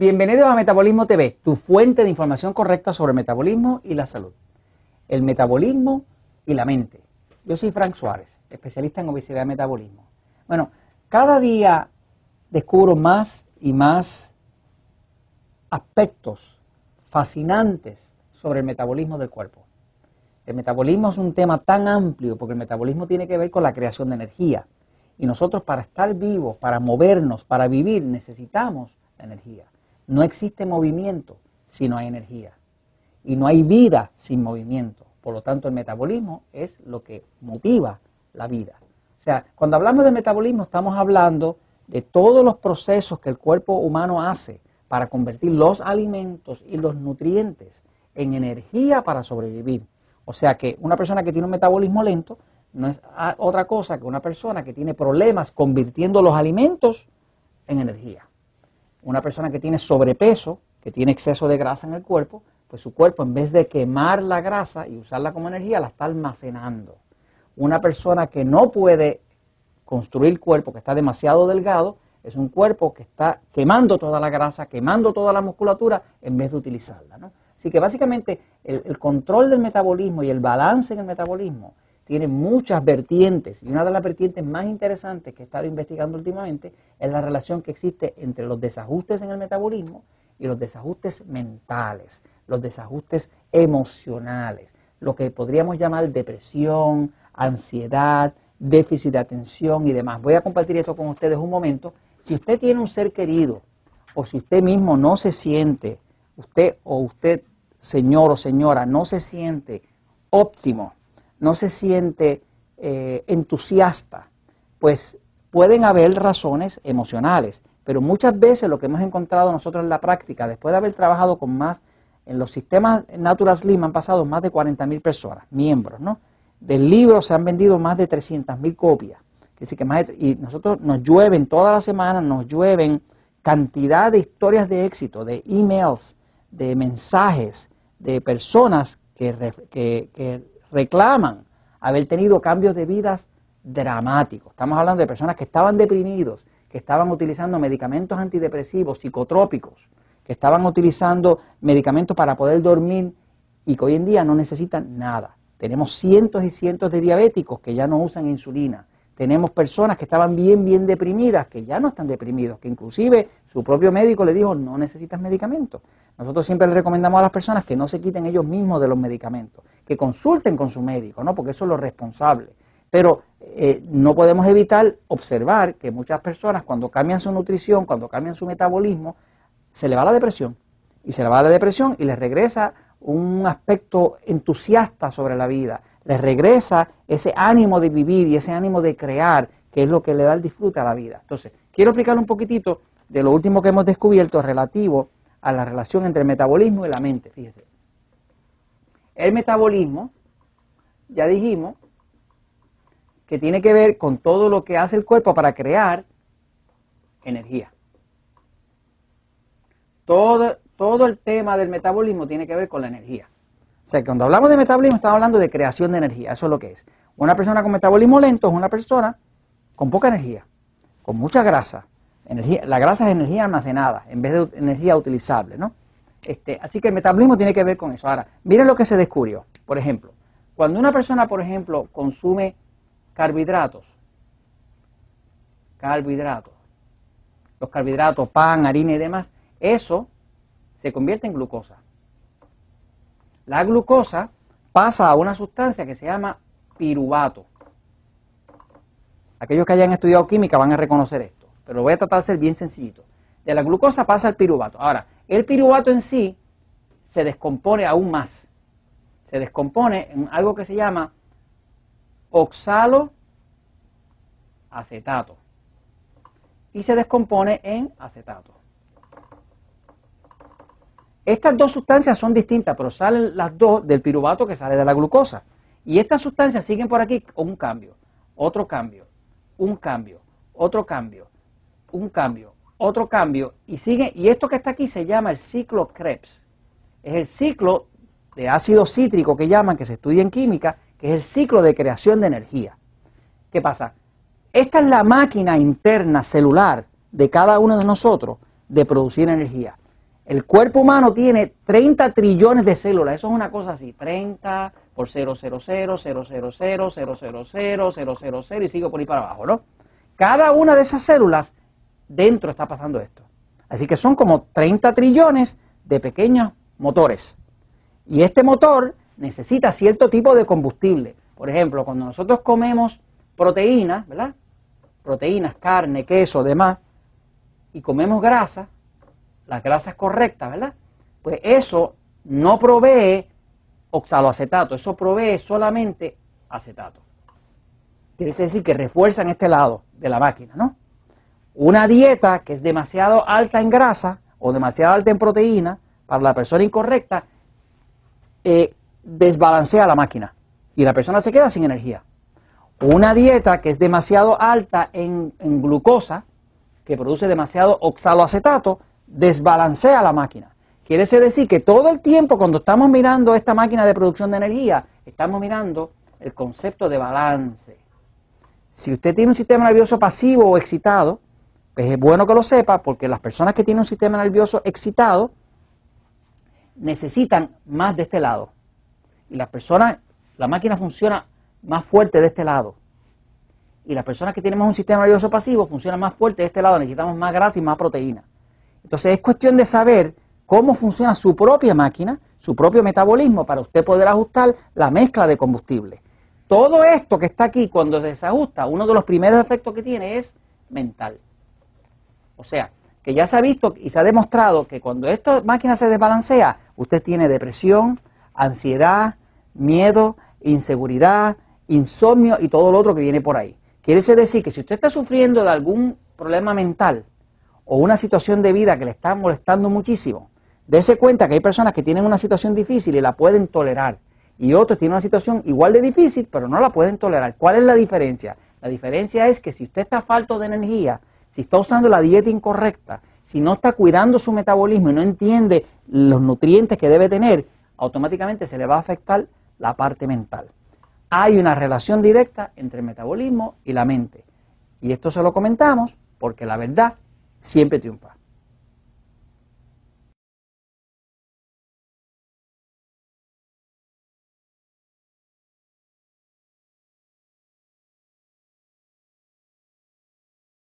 Bienvenidos a Metabolismo TV, tu fuente de información correcta sobre el metabolismo y la salud. El metabolismo y la mente. Yo soy Frank Suárez, especialista en obesidad y metabolismo. Bueno, cada día descubro más y más aspectos fascinantes sobre el metabolismo del cuerpo. El metabolismo es un tema tan amplio porque el metabolismo tiene que ver con la creación de energía. Y nosotros, para estar vivos, para movernos, para vivir, necesitamos la energía. No existe movimiento si no hay energía. Y no hay vida sin movimiento. Por lo tanto, el metabolismo es lo que motiva la vida. O sea, cuando hablamos de metabolismo estamos hablando de todos los procesos que el cuerpo humano hace para convertir los alimentos y los nutrientes en energía para sobrevivir. O sea que una persona que tiene un metabolismo lento no es otra cosa que una persona que tiene problemas convirtiendo los alimentos en energía. Una persona que tiene sobrepeso, que tiene exceso de grasa en el cuerpo, pues su cuerpo, en vez de quemar la grasa y usarla como energía, la está almacenando. Una persona que no puede construir cuerpo, que está demasiado delgado, es un cuerpo que está quemando toda la grasa, quemando toda la musculatura, en vez de utilizarla, ¿no? Así que básicamente el control del metabolismo y el balance en el metabolismo tiene muchas vertientes, y una de las vertientes más interesantes que he estado investigando últimamente es la relación que existe entre los desajustes en el metabolismo y los desajustes mentales, los desajustes emocionales, lo que podríamos llamar depresión, ansiedad, déficit de atención y demás. Voy a compartir esto con ustedes un momento. Si usted tiene un ser querido, o si usted mismo no se siente, usted, señor o señora, no se siente óptimo, no se siente entusiasta, pues pueden haber razones emocionales, pero muchas veces lo que hemos encontrado nosotros en la práctica, después de haber trabajado con más, en los sistemas Natural Slim han pasado más de 40.000 personas, miembros, ¿no? Del libro se han vendido más de 300.000 copias, y nosotros nos llueven toda la semana, nos llueven cantidad de historias de éxito, de emails, de mensajes, de personas que reclaman haber tenido cambios de vidas dramáticos. Estamos hablando de personas que estaban deprimidos, que estaban utilizando medicamentos antidepresivos, psicotrópicos, que estaban utilizando medicamentos para poder dormir y que hoy en día no necesitan nada. Tenemos cientos y cientos de diabéticos que ya no usan insulina. Tenemos personas que estaban bien deprimidas, que ya no están deprimidos, que inclusive su propio médico le dijo, no necesitas medicamentos. Nosotros siempre le recomendamos a las personas que no se quiten ellos mismos de los medicamentos, que consulten con su médico, ¿no? Porque eso es lo responsable. Pero no podemos evitar observar que muchas personas, cuando cambian su nutrición, cuando cambian su metabolismo, se le va la depresión. Y se le va la depresión y les regresa un aspecto entusiasta sobre la vida. Les regresa ese ánimo de vivir y ese ánimo de crear, que es lo que le da el disfrute a la vida. Entonces, quiero explicar un poquitito de lo último que hemos descubierto relativo a la relación entre el metabolismo y la mente. Fíjese, el metabolismo, ya dijimos, que tiene que ver con todo lo que hace el cuerpo para crear energía. Todo el tema del metabolismo tiene que ver con la energía. O sea, que cuando hablamos de metabolismo estamos hablando de creación de energía, eso es lo que es. Una persona con metabolismo lento es una persona con poca energía, con mucha grasa. La grasa es energía almacenada en vez de energía utilizable, ¿no? Así que el metabolismo tiene que ver con eso. Ahora, miren lo que se descubrió. Por ejemplo, cuando una persona, por ejemplo, consume carbohidratos, los carbohidratos, pan, harina y demás, eso se convierte en glucosa. La glucosa pasa a una sustancia que se llama piruvato. Aquellos que hayan estudiado química van a reconocer esto, pero voy a tratar de ser bien sencillito. De la glucosa pasa al piruvato. Ahora, el piruvato en sí se descompone aún más. Se descompone en algo que se llama oxaloacetato. Y se descompone en acetato. Estas dos sustancias son distintas, pero salen las dos del piruvato que sale de la glucosa. Y estas sustancias siguen por aquí un cambio, otro cambio, un cambio, otro cambio, un cambio, otro cambio, y sigue. Y esto que está aquí se llama el ciclo Krebs. Es el ciclo de ácido cítrico que llaman, que se estudia en química, que es el ciclo de creación de energía. ¿Qué pasa? Esta es la máquina interna celular de cada uno de nosotros de producir energía. El cuerpo humano tiene 30 trillones de células, eso es una cosa así, 30 por 000, 000, 000, 000, 000, 000 y sigo por ahí para abajo, ¿no? Cada una de esas células dentro está pasando esto. Así que son como 30 trillones de pequeños motores. Y este motor necesita cierto tipo de combustible. Por ejemplo, cuando nosotros comemos proteínas, ¿verdad? Proteínas, carne, queso, demás, y comemos grasa, las grasas correctas, ¿verdad? Pues eso no provee oxaloacetato, eso provee solamente acetato. Quiere decir que refuerzan este lado de la máquina, ¿no? Una dieta que es demasiado alta en grasa o demasiado alta en proteína para la persona incorrecta desbalancea la máquina y la persona se queda sin energía. Una dieta que es demasiado alta en glucosa, que produce demasiado oxaloacetato, desbalancea la máquina. Quiere eso decir que todo el tiempo cuando estamos mirando esta máquina de producción de energía, estamos mirando el concepto de balance. Si usted tiene un sistema nervioso pasivo o excitado, pues es bueno que lo sepa, porque las personas que tienen un sistema nervioso excitado necesitan más de este lado. Y las personas, la máquina funciona más fuerte de este lado. Y las personas que tenemos un sistema nervioso pasivo funciona más fuerte de este lado, necesitamos más grasa y más proteína. Entonces es cuestión de saber cómo funciona su propia máquina, su propio metabolismo, para usted poder ajustar la mezcla de combustible. Todo esto que está aquí, cuando se desajusta, uno de los primeros efectos que tiene es mental. O sea, que ya se ha visto y se ha demostrado que cuando esta máquina se desbalancea, usted tiene depresión, ansiedad, miedo, inseguridad, insomnio y todo lo otro que viene por ahí. Quiere eso decir que si usted está sufriendo de algún problema mental, o una situación de vida que le está molestando muchísimo, dése cuenta que hay personas que tienen una situación difícil y la pueden tolerar, y otros tienen una situación igual de difícil, pero no la pueden tolerar. ¿Cuál es la diferencia? La diferencia es que si usted está falto de energía, si está usando la dieta incorrecta, si no está cuidando su metabolismo y no entiende los nutrientes que debe tener, automáticamente se le va a afectar la parte mental. Hay una relación directa entre el metabolismo y la mente. Y esto se lo comentamos porque la verdad siempre triunfa.